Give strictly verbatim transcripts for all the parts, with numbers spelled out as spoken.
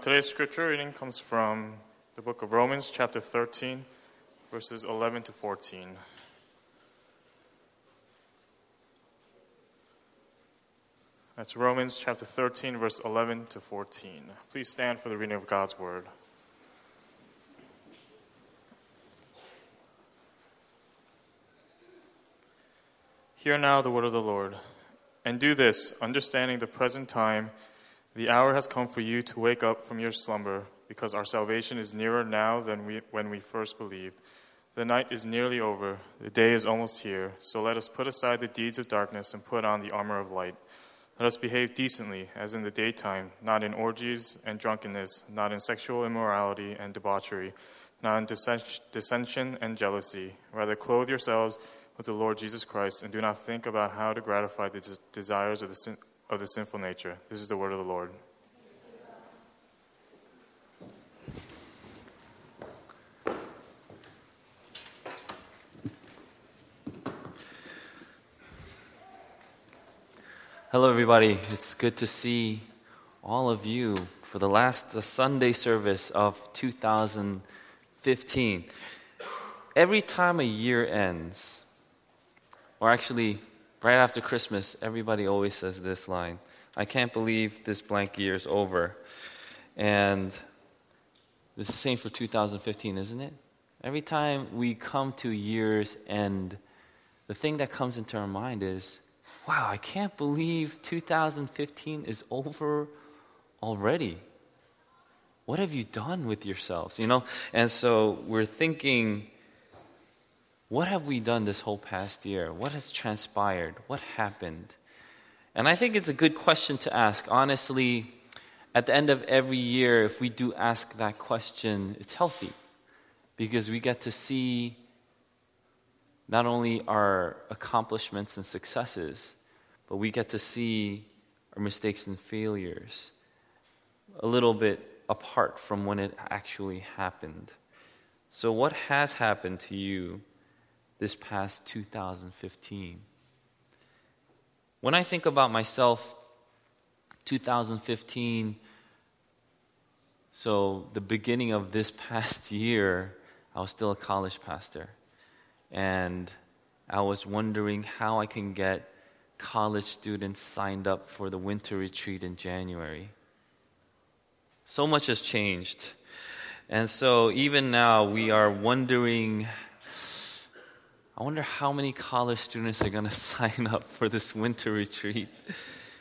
Today's scripture reading comes from the book of Romans, chapter thirteen, verses eleven to fourteen. That's Romans, chapter thirteen, verse eleven to fourteen. Please stand for the reading of God's word. Hear now the word of the Lord, and do this, understanding the present time. The hour has come for you to wake up from your slumber, because our salvation is nearer now than we, when we first believed. The night is nearly over, the day is almost here, so let us put aside the deeds of darkness and put on the armor of light. Let us behave decently, as in the daytime, not in orgies and drunkenness, not in sexual immorality and debauchery, not in dissension and jealousy. Rather, clothe yourselves with the Lord Jesus Christ, and do not think about how to gratify the desires of the sin. Of the sinful nature. This is the word of the Lord. Hello, everybody. It's good to see all of you for the last the Sunday service of two thousand fifteen. Every time a year ends, or actually, right after Christmas, everybody always says this line, I can't believe this blank year's over. And it's the same for two thousand fifteen, isn't it? Every time we come to year's end, the thing that comes into our mind is, wow, I can't believe two thousand fifteen is over already. What have you done with yourselves? You know, and so we're thinking, what have we done this whole past year? What has transpired? What happened? And I think it's a good question to ask. Honestly, at the end of every year, if we do ask that question, it's healthy, because we get to see not only our accomplishments and successes, but we get to see our mistakes and failures a little bit apart from when it actually happened. So what has happened to you this past two thousand fifteen? When I think about myself, two thousand fifteen, so the beginning of this past year, I was still a college pastor. And I was wondering how I can get college students signed up for the winter retreat in January. So much has changed. And so even now, we are wondering, I wonder how many college students are going to sign up for this winter retreat.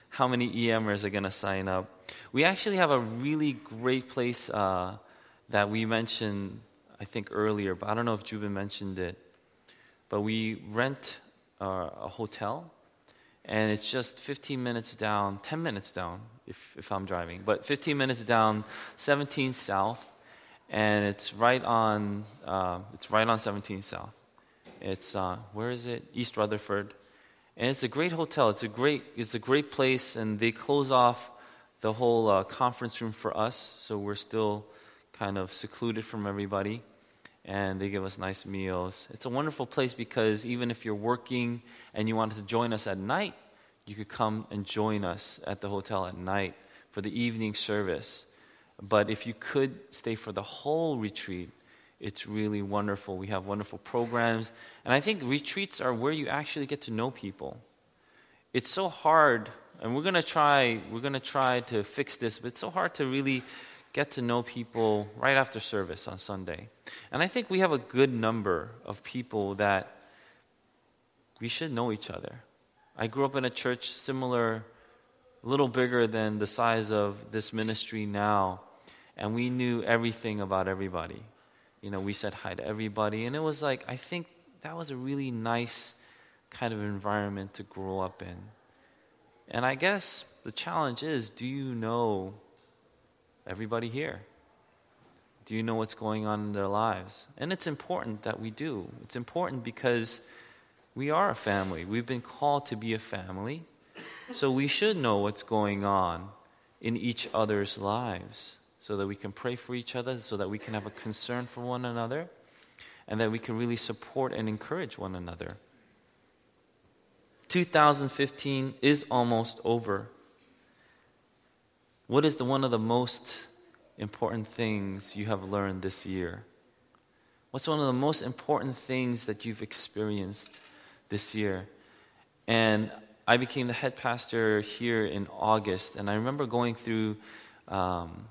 How many EMers are going to sign up? We actually have a really great place uh, that we mentioned, I think, earlier, but I don't know if Jubin mentioned it. But we rent uh, a hotel, and it's just fifteen minutes down, ten minutes down if, if I'm driving, but fifteen minutes down, seventeenth South, and it's right on uh, it's right on seventeenth South. It's uh, where is it? East Rutherford, and it's a great hotel. It's a great it's a great place, and they close off the whole uh, conference room for us, so we're still kind of secluded from everybody. And they give us nice meals. It's a wonderful place because even if you're working and you wanted to join us at night, you could come and join us at the hotel at night for the evening service. But if you could stay for the whole retreat, it's really wonderful. We have wonderful programs. And I think retreats are where you actually get to know people. It's so hard, and we're going to try we're going to try to fix this, but it's so hard to really get to know people right after service on Sunday. And I think we have a good number of people that we should know each other. I grew up in a church similar, a little bigger than the size of this ministry now, and we knew everything about everybody. You know, we said hi to everybody, and it was like, I think that was a really nice kind of environment to grow up in. And I guess the challenge is, do you know everybody here? Do you know what's going on in their lives? And it's important that we do. It's important because we are a family. We've been called to be a family, so we should know what's going on in each other's lives, so that we can pray for each other, so that we can have a concern for one another, and that we can really support and encourage one another. two thousand fifteen is almost over. What is the one of the most important things you have learned this year? What's one of the most important things that you've experienced this year? And I became the head pastor here in August, and I remember going through um,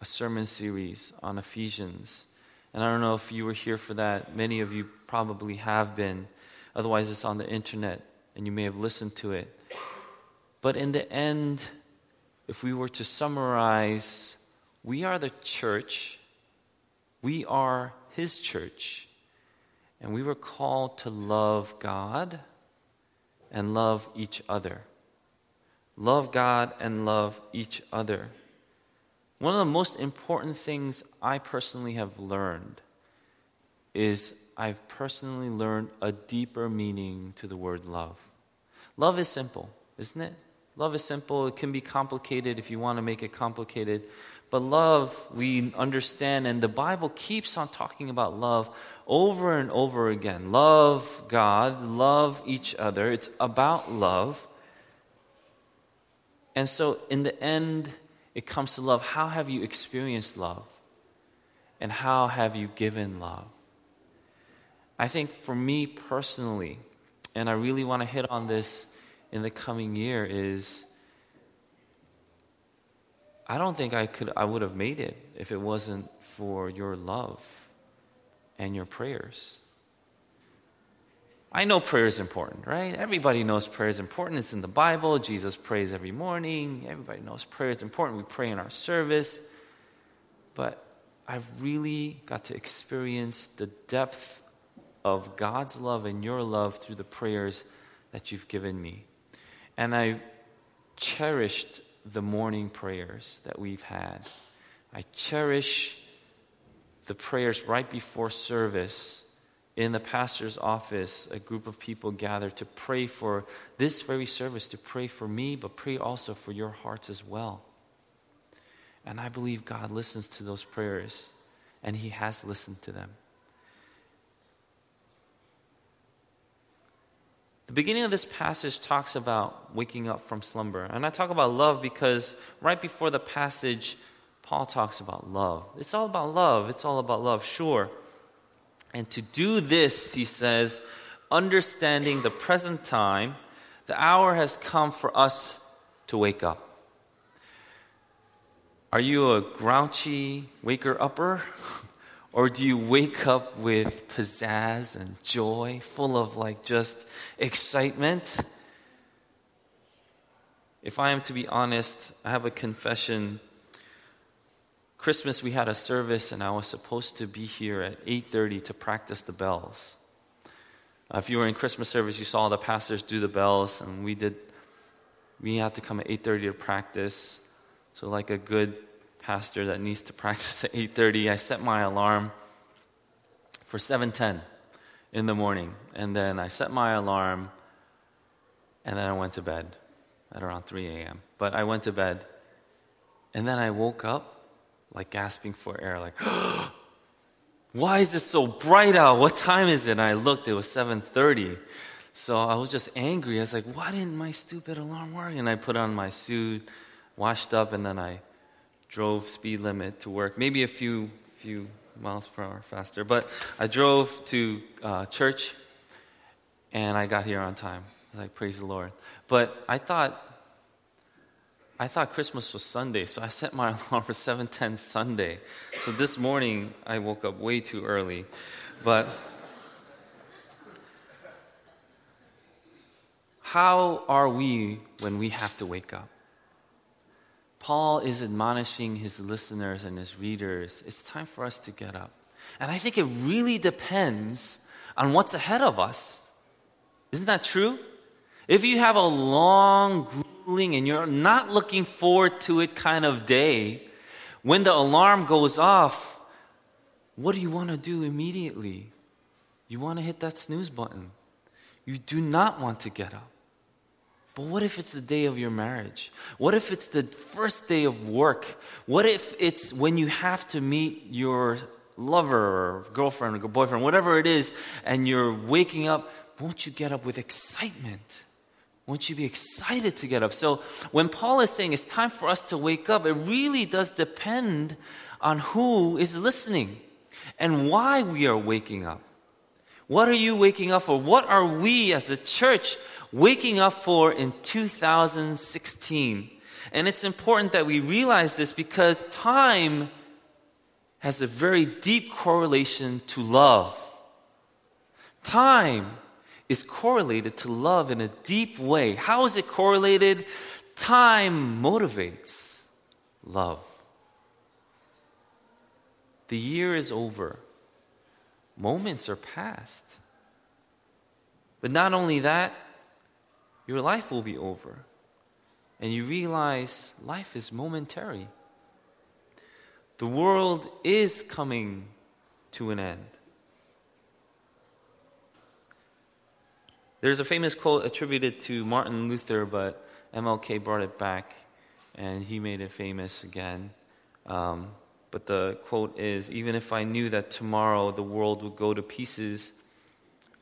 a sermon series on Ephesians. And I don't know if you were here for that. Many of you probably have been. Otherwise, it's on the internet, and you may have listened to it. But in the end, if we were to summarize, we are the church. We are His church. And we were called to love God and love each other. Love God and love each other. One of the most important things I personally have learned is I've personally learned a deeper meaning to the word love. Love is simple, isn't it? Love is simple. It can be complicated if you want to make it complicated. But love, we understand, and the Bible keeps on talking about love over and over again. Love God, love each other. It's about love. And so in the end, it comes to love. How have you experienced love? And how have you given love? I think for me personally, and I really want to hit on this in the coming year, is I don't think I could I would have made it if it wasn't for your love and your prayers. I know prayer is important, right? Everybody knows prayer is important. It's in the Bible. Jesus prays every morning. Everybody knows prayer is important. We pray in our service. But I've really got to experience the depth of God's love and your love through the prayers that you've given me. And I cherished the morning prayers that we've had. I cherish the prayers right before service. In the pastor's office, a group of people gather to pray for this very service, to pray for me, but pray also for your hearts as well. And I believe God listens to those prayers, and He has listened to them. The beginning of this passage talks about waking up from slumber. And I talk about love because right before the passage, Paul talks about love. It's all about love. It's all about love, sure. And to do this, he says, understanding the present time, the hour has come for us to wake up. Are you a grouchy waker-upper? Or do you wake up with pizzazz and joy, full of like just excitement? If I am to be honest, I have a confession. Christmas, we had a service, and I was supposed to be here at eight thirty to practice the bells. Uh, if you were in Christmas service, you saw the pastors do the bells, and we did. We had to come at eight thirty to practice. So like a good pastor that needs to practice at eight thirty, I set my alarm for seven ten in the morning. And then I set my alarm, and then I went to bed at around three a.m. But I went to bed, and then I woke up, like gasping for air, like, why is it so bright out? What time is it? And I looked, it was seven thirty. So I was just angry. I was like, why didn't my stupid alarm work? And I put on my suit, washed up, and then I drove speed limit to work, maybe a few few miles per hour faster. But I drove to uh, church, and I got here on time. I was like, praise the Lord. But I thought I thought Christmas was Sunday, so I set my alarm for seven ten Sunday. So this morning, I woke up way too early. But how are we when we have to wake up? Paul is admonishing his listeners and his readers. It's time for us to get up. And I think it really depends on what's ahead of us. Isn't that true? If you have a long, grueling, and you're not looking forward to it kind of day, when the alarm goes off, what do you want to do immediately? You want to hit that snooze button. You do not want to get up. But what if it's the day of your marriage? What if it's the first day of work? What if it's when you have to meet your lover or girlfriend or boyfriend, whatever it is, and you're waking up? Won't you get up with excitement? Won't you be excited to get up? So when Paul is saying it's time for us to wake up, it really does depend on who is listening and why we are waking up. What are you waking up for? What are we as a church waking up for in two thousand sixteen? And it's important that we realize this because time has a very deep correlation to love. Time is correlated to love in a deep way. How is it correlated? Time motivates love. The year is over. Moments are past. But not only that, your life will be over. And you realize life is momentary. The world is coming to an end. There's a famous quote attributed to Martin Luther, but M L K brought it back, and he made it famous again. Um, but the quote is, "Even if I knew that tomorrow the world would go to pieces,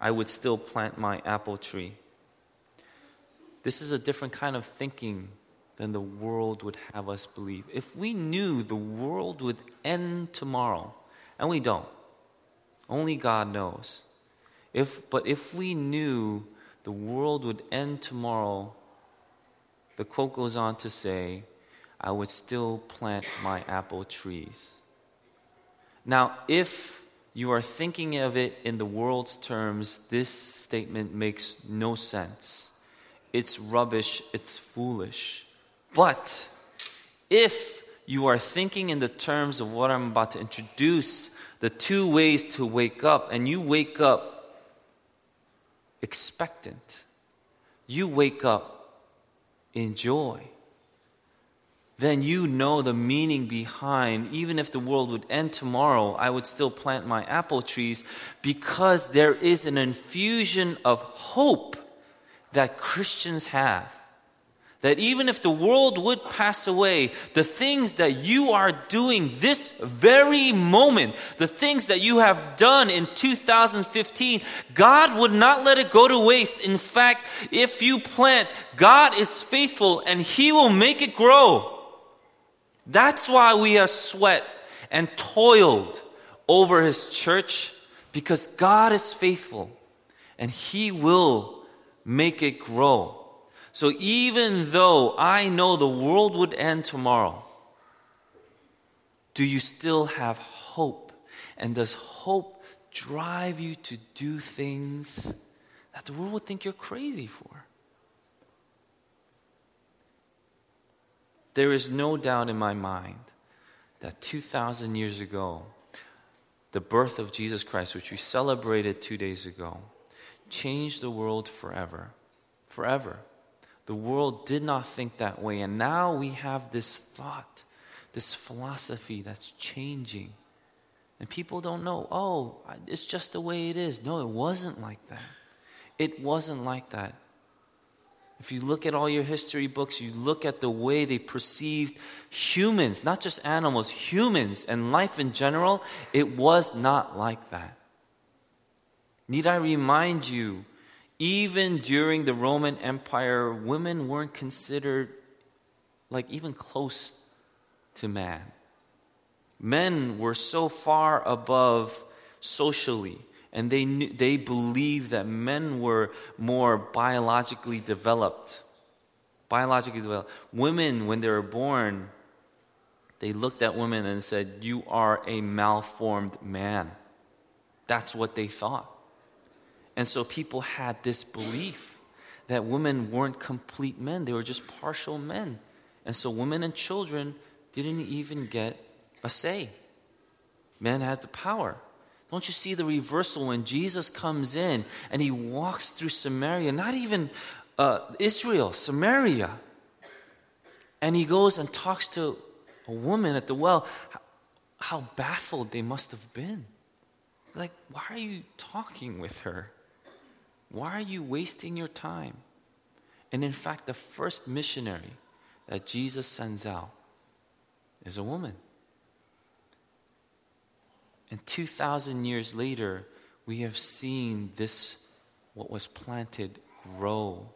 I would still plant my apple tree." This is a different kind of thinking than the world would have us believe. If we knew the world would end tomorrow, and we don't, only God knows. If, but if we knew the world would end tomorrow, the quote goes on to say, "I would still plant my apple trees." Now, if you are thinking of it in the world's terms, this statement makes no sense. It's rubbish, it's foolish. But if you are thinking in the terms of what I'm about to introduce, the two ways to wake up, and you wake up expectant, you wake up in joy, then you know the meaning behind, even if the world would end tomorrow, I would still plant my apple trees, because there is an infusion of hope that Christians have. That even if the world would pass away, the things that you are doing this very moment, the things that you have done in two thousand fifteen, God would not let it go to waste. In fact, if you plant, God is faithful and He will make it grow. That's why we have sweat and toiled over His church, because God is faithful and He will make it grow. So even though I know the world would end tomorrow, do you still have hope? And does hope drive you to do things that the world would think you're crazy for? There is no doubt in my mind that two thousand years ago, the birth of Jesus Christ, which we celebrated two days ago, changed the world forever. Forever. The world did not think that way. And now we have this thought, this philosophy that's changing. And people don't know, oh, it's just the way it is. No, it wasn't like that. It wasn't like that. If you look at all your history books, you look at the way they perceived humans, not just animals, humans and life in general, it was not like that. Need I remind you, even during the Roman Empire, women weren't considered like even close to man. Men were so far above socially, and they knew, they believed that men were more biologically developed. Biologically developed. Women, when they were born, they looked at women and said, "You are a malformed man." That's what they thought. And so people had this belief that women weren't complete men. They were just partial men. And so women and children didn't even get a say. Men had the power. Don't you see the reversal when Jesus comes in and He walks through Samaria, not even uh, Israel, Samaria. And He goes and talks to a woman at the well. How baffled they must have been. Like, why are you talking with her? Why are you wasting your time? And in fact, the first missionary that Jesus sends out is a woman. And two thousand years later, we have seen this, what was planted, grow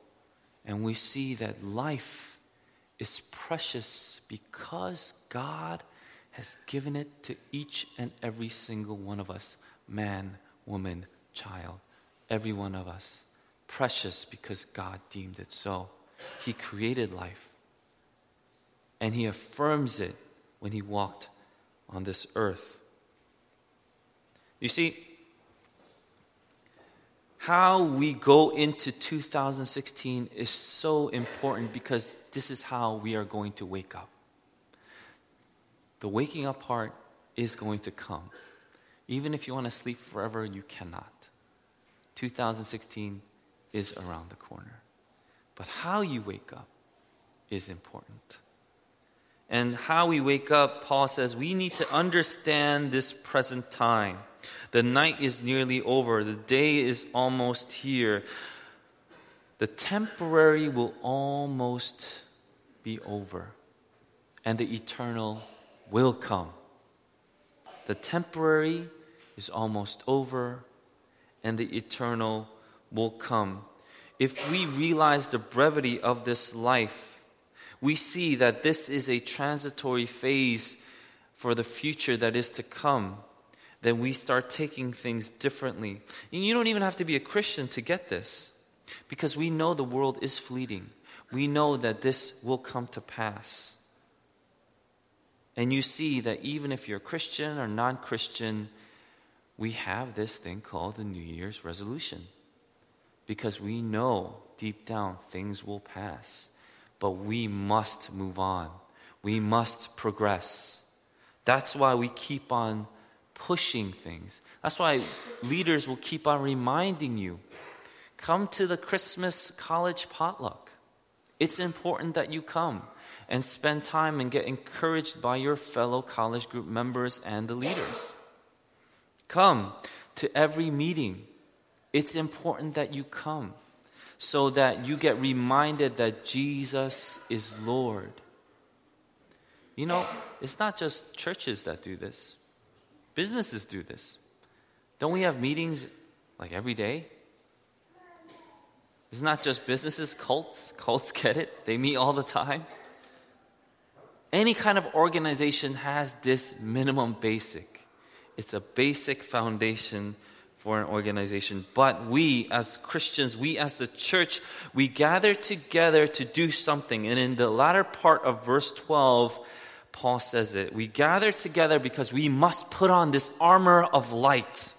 And we see that life is precious because God has given it to each and every single one of us, man, woman, child, every one of us. Precious because God deemed it so. He created life. And he affirms it when he walked on this earth. You see, how we go into two thousand sixteen is so important because this is how we are going to wake up. The waking up part is going to come. Even if you want to sleep forever, you cannot. two thousand sixteen is around the corner. But how you wake up is important. And how we wake up, Paul says, we need to understand this present time. The night is nearly over. The day is almost here. The temporary will almost be over. And the eternal will come. The temporary is almost over. And the eternal will come. If we realize the brevity of this life, we see that this is a transitory phase for the future that is to come. Then we start taking things differently. And you don't even have to be a Christian to get this, because we know the world is fleeting. We know that this will come to pass. And you see that even if you're Christian or non-Christian, we have this thing called the New Year's resolution, because we know deep down things will pass. But we must move on. We must progress. That's why we keep on pushing things. That's why leaders will keep on reminding you, come to the Christmas college potluck. It's important that you come and spend time and get encouraged by your fellow college group members and the leaders. Come to every meeting. It's important that you come, so that you get reminded that Jesus is Lord. You know, it's not just churches that do this. Businesses do this. Don't we have meetings like every day? It's not just businesses, cults. Cults get it. They meet all the time. Any kind of organization has this minimum basic. It's a basic foundation for an organization. But we as Christians, we as the church, we gather together to do something. And in the latter part of verse twelve, Paul says it. We gather together because we must put on this armor of light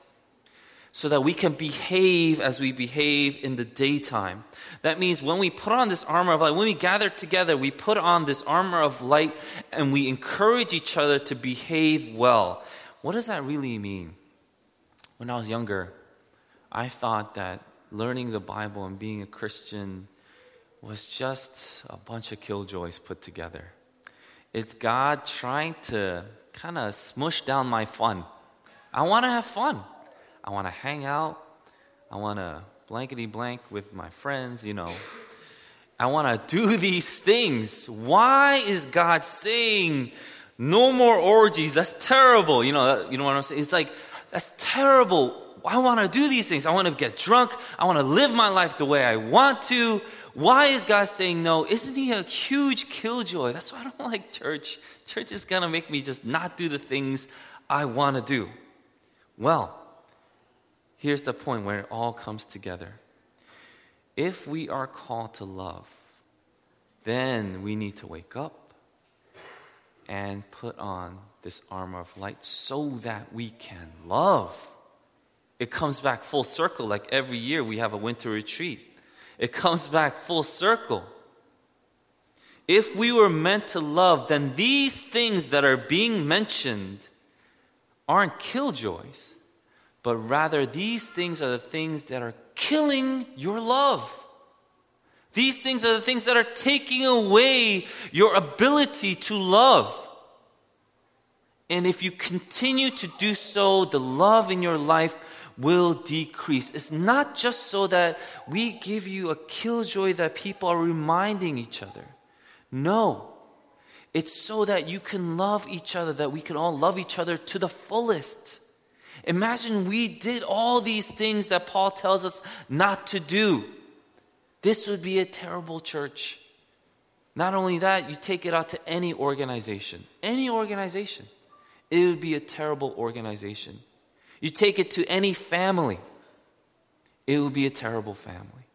so that we can behave as we behave in the daytime. That means when we put on this armor of light, when we gather together, we put on this armor of light and we encourage each other to behave well. What does that really mean? When I was younger, I thought that learning the Bible and being a Christian was just a bunch of killjoys put together. It's God trying to kind of smush down my fun. I want to have fun. I want to hang out. I want to blankety blank with my friends, you know. I want to do these things. Why is God saying no more orgies? That's terrible. You know, you know what I'm saying? It's like, that's terrible. I want to do these things. I want to get drunk. I want to live my life the way I want to. Why is God saying no? Isn't he a huge killjoy? That's why I don't like church. Church is going to make me just not do the things I want to do. Well, here's the point where it all comes together. If we are called to love, then we need to wake up and put on this armor of light so that we can love. It comes back full circle. Like every year we have a winter retreat. It comes back full circle. If we were meant to love, then these things that are being mentioned aren't killjoys, but rather these things are the things that are killing your love. These things are the things that are taking away your ability to love. And if you continue to do so, the love in your life will decrease. It's not just so that we give you a killjoy that people are reminding each other. No. It's so that you can love each other, that we can all love each other to the fullest. Imagine we did all these things that Paul tells us not to do. This would be a terrible church. Not only that, you take it out to any organization. Any organization. It would be a terrible organization. You take it to any family. It would be a terrible family.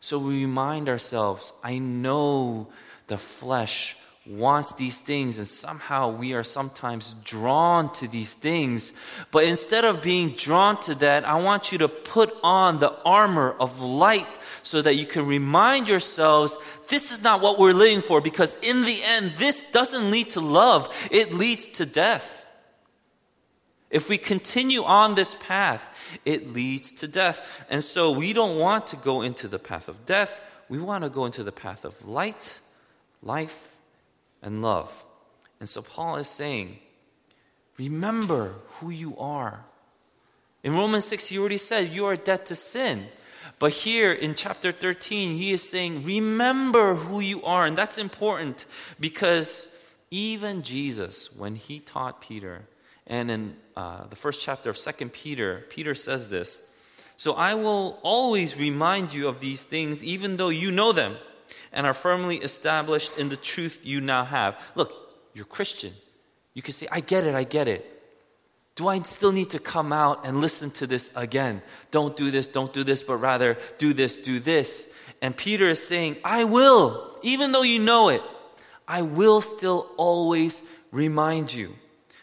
So we remind ourselves, I know the flesh wants these things, and somehow we are sometimes drawn to these things. But instead of being drawn to that, I want you to put on the armor of light so that you can remind yourselves, this is not what we're living for, because in the end, this doesn't lead to love. It leads to death. If we continue on this path, it leads to death. And so we don't want to go into the path of death. We want to go into the path of light, life, and love. And so Paul is saying, remember who you are. In Romans six, he already said you are dead to sin. But here in chapter thirteen, he is saying, remember who you are. And that's important, because even Jesus, when he taught Peter, and in uh, the first chapter of Second Peter, Peter says this, "So I will always remind you of these things, even though you know them and are firmly established in the truth you now have." Look, you're Christian. You can say, I get it, I get it. Do I still need to come out and listen to this again? Don't do this, don't do this, but rather do this, do this. And Peter is saying, I will, even though you know it, I will still always remind you.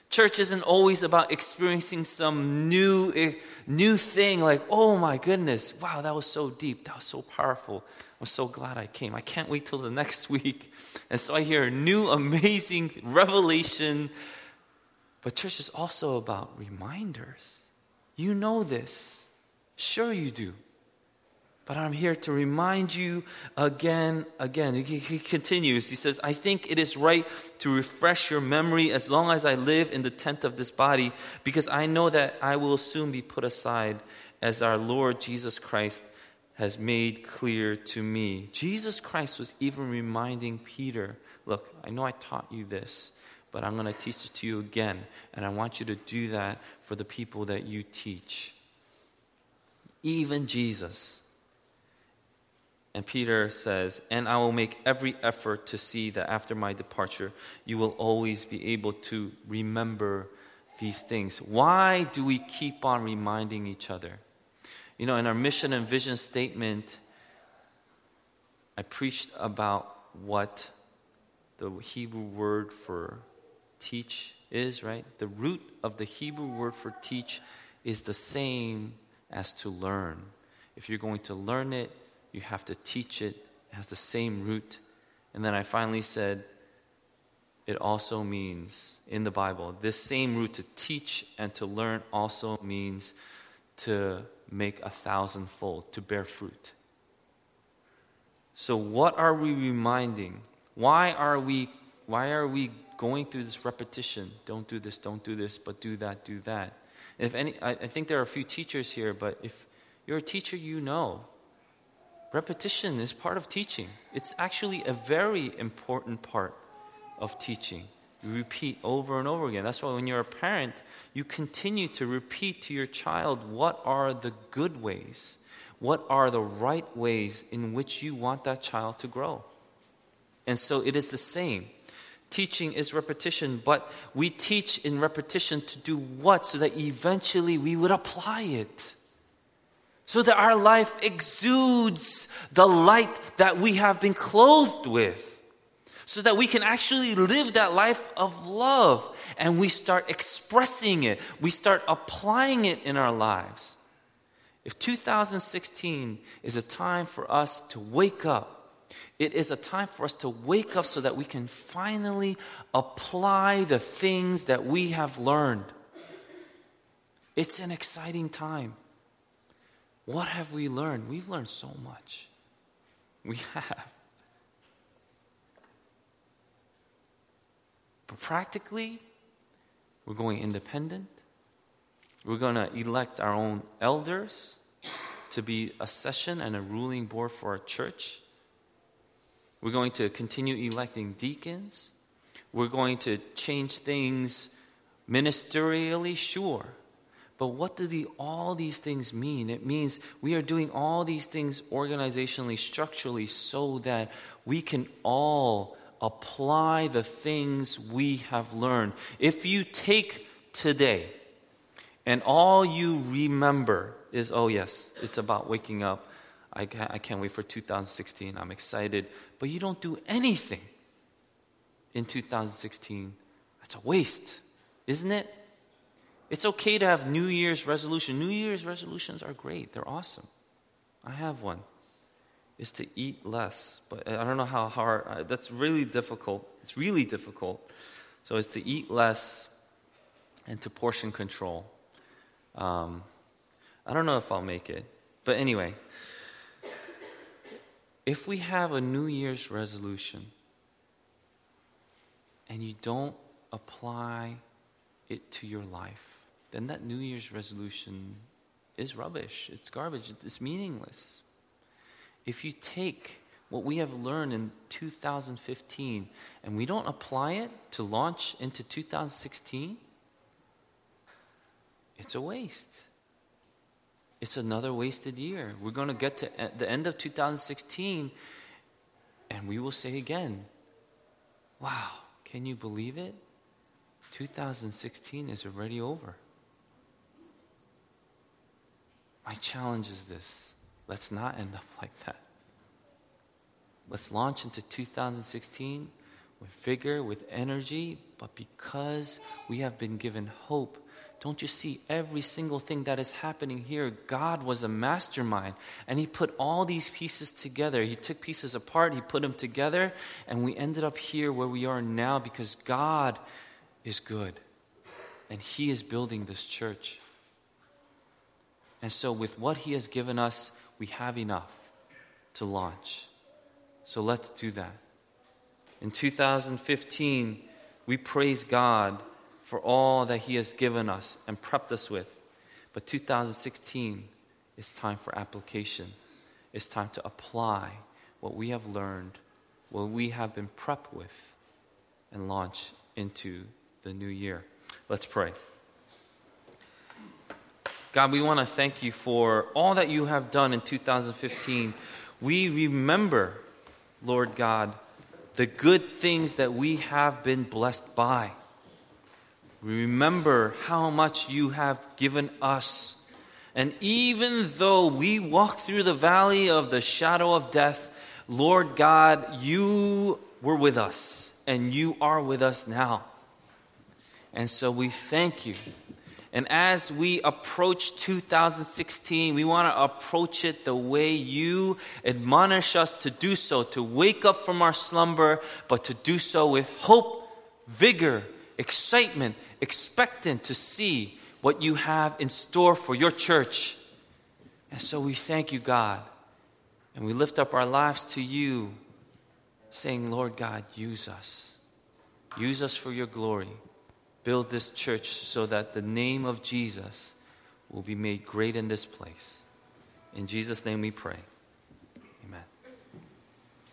Church isn't always about experiencing some new, new thing like, oh my goodness, wow, that was so deep, that was so powerful. I'm so glad I came. I can't wait till the next week. And so I hear a new amazing revelation. But church is also about reminders. You know this. Sure you do. But I'm here to remind you again, again. He continues. He says, I think it is right to refresh your memory as long as I live in the tent of this body, because I know that I will soon be put aside, as our Lord Jesus Christ has made clear to me. Jesus Christ was even reminding Peter, look, I know I taught you this, but I'm going to teach it to you again. And I want you to do that for the people that you teach. Even Jesus. And Peter says, and I will make every effort to see that after my departure, you will always be able to remember these things. Why do we keep on reminding each other? You know, in our mission and vision statement, I preached about what the Hebrew word for teach is, right? The root of the Hebrew word for teach is the same as to learn. If you're going to learn it, you have to teach it. It has the same root. And then I finally said, it also means, in the Bible, this same root to teach and to learn also means to make a thousandfold, to bear fruit. So what are we reminding? Why are we why are we going through this repetition? Don't do this, don't do this, but do that, do that. And if any I, I think there are a few teachers here, but if you're a teacher, you know. Repetition is part of teaching. It's actually a very important part of teaching. You repeat over and over again. That's why when you're a parent, you continue to repeat to your child what are the good ways, what are the right ways in which you want that child to grow. And so it is the same. Teaching is repetition, but we teach in repetition to do what? So that eventually we would apply it. So that our life exudes the light that we have been clothed with. So that we can actually live that life of love. And we start expressing it. We start applying it in our lives. If two thousand sixteen is a time for us to wake up, it is a time for us to wake up so that we can finally apply the things that we have learned. It's an exciting time. What have we learned? We've learned so much. We have. But practically, we're going independent. We're going to elect our own elders to be a session and a ruling board for our church. We're going to continue electing deacons. We're going to change things ministerially, sure. But what do the, all these things mean? It means we are doing all these things organizationally, structurally, so that we can all apply the things we have learned. If you take today and all you remember is, oh yes, it's about waking up. I can't, I can't wait for two thousand sixteen. I'm excited. But you don't do anything in two thousand sixteen. That's a waste, isn't it? It's okay to have New Year's resolution. New Year's resolutions are great. They're awesome. I have one. It's to eat less. But I don't know how hard. That's really difficult. It's really difficult. So it's to eat less and to portion control. Um, I don't know if I'll make it. But anyway, if we have a New Year's resolution and you don't apply it to your life, then that New Year's resolution is rubbish. It's garbage. It's meaningless. If you take what we have learned in two thousand fifteen and we don't apply it to launch into two thousand sixteen, it's a waste. It's another wasted year. We're going to get to the end of two thousand sixteen and we will say again, wow, can you believe it? two thousand sixteen is already over. My challenge is this. Let's not end up like that. Let's launch into two thousand sixteen with vigor, with energy, but because we have been given hope. Don't you see every single thing that is happening here? God was a mastermind, and he put all these pieces together. He took pieces apart, he put them together, and we ended up here where we are now because God is good, and he is building this church. And so with what he has given us, we have enough to launch. So let's do that. In two thousand fifteen, we praise God for all that he has given us and prepped us with. But two thousand sixteen, it's time for application. It's time to apply what we have learned, what we have been prepped with, and launch into the new year. Let's pray. God, we want to thank you for all that you have done in two thousand fifteen. We remember, Lord God, the good things that we have been blessed by. We remember how much you have given us. And even though we walk through the valley of the shadow of death, Lord God, you were with us, and you are with us now. And so we thank you. And as we approach two thousand sixteen, we want to approach it the way you admonish us to do so, to wake up from our slumber, but to do so with hope, vigor, excitement, expectant to see what you have in store for your church. And so we thank you, God, and we lift up our lives to you, saying, Lord God, use us. Use us for your glory. Build this church so that the name of Jesus will be made great in this place. In Jesus' name we pray.